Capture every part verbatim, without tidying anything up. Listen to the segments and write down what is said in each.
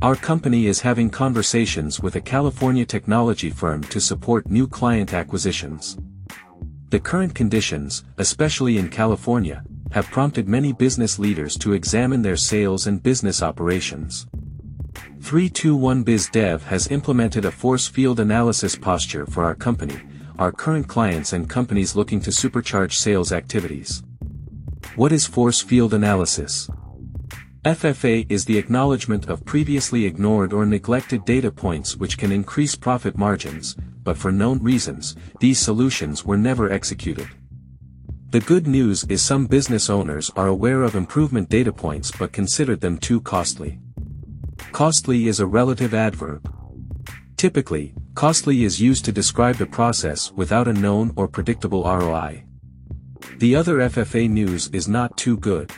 Our company is having conversations with a California technology firm to support new client acquisitions. The current conditions, especially in California, have prompted many business leaders to examine their sales and business operations. three two one BizDev has implemented a force field analysis posture for our company, our current clients and companies looking to supercharge sales activities. What is force field analysis? F F A is the acknowledgement of previously ignored or neglected data points which can increase profit margins, but for known reasons, these solutions were never executed. The good news is some business owners are aware of improvement data points but considered them too costly. Costly is a relative adverb. Typically, costly is used to describe the process without a known or predictable R O I. The other F F A news is not too good.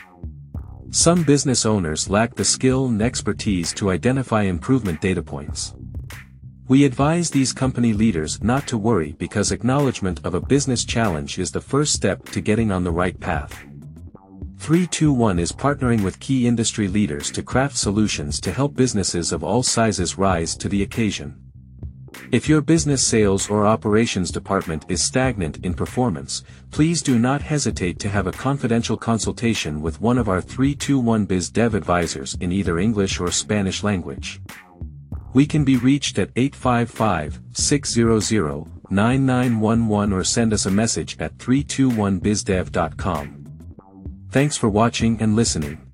Some business owners lack the skill and expertise to identify improvement data points. We advise these company leaders not to worry because acknowledgement of a business challenge is the first step to getting on the right path. three two one is partnering with key industry leaders to craft solutions to help businesses of all sizes rise to the occasion. If your business sales or operations department is stagnant in performance, please do not hesitate to have a confidential consultation with one of our three two one BizDev advisors in either English or Spanish language. We can be reached at eight five five, six zero zero, nine nine one one or send us a message at three two one bizdev dot com. Thanks for watching and listening.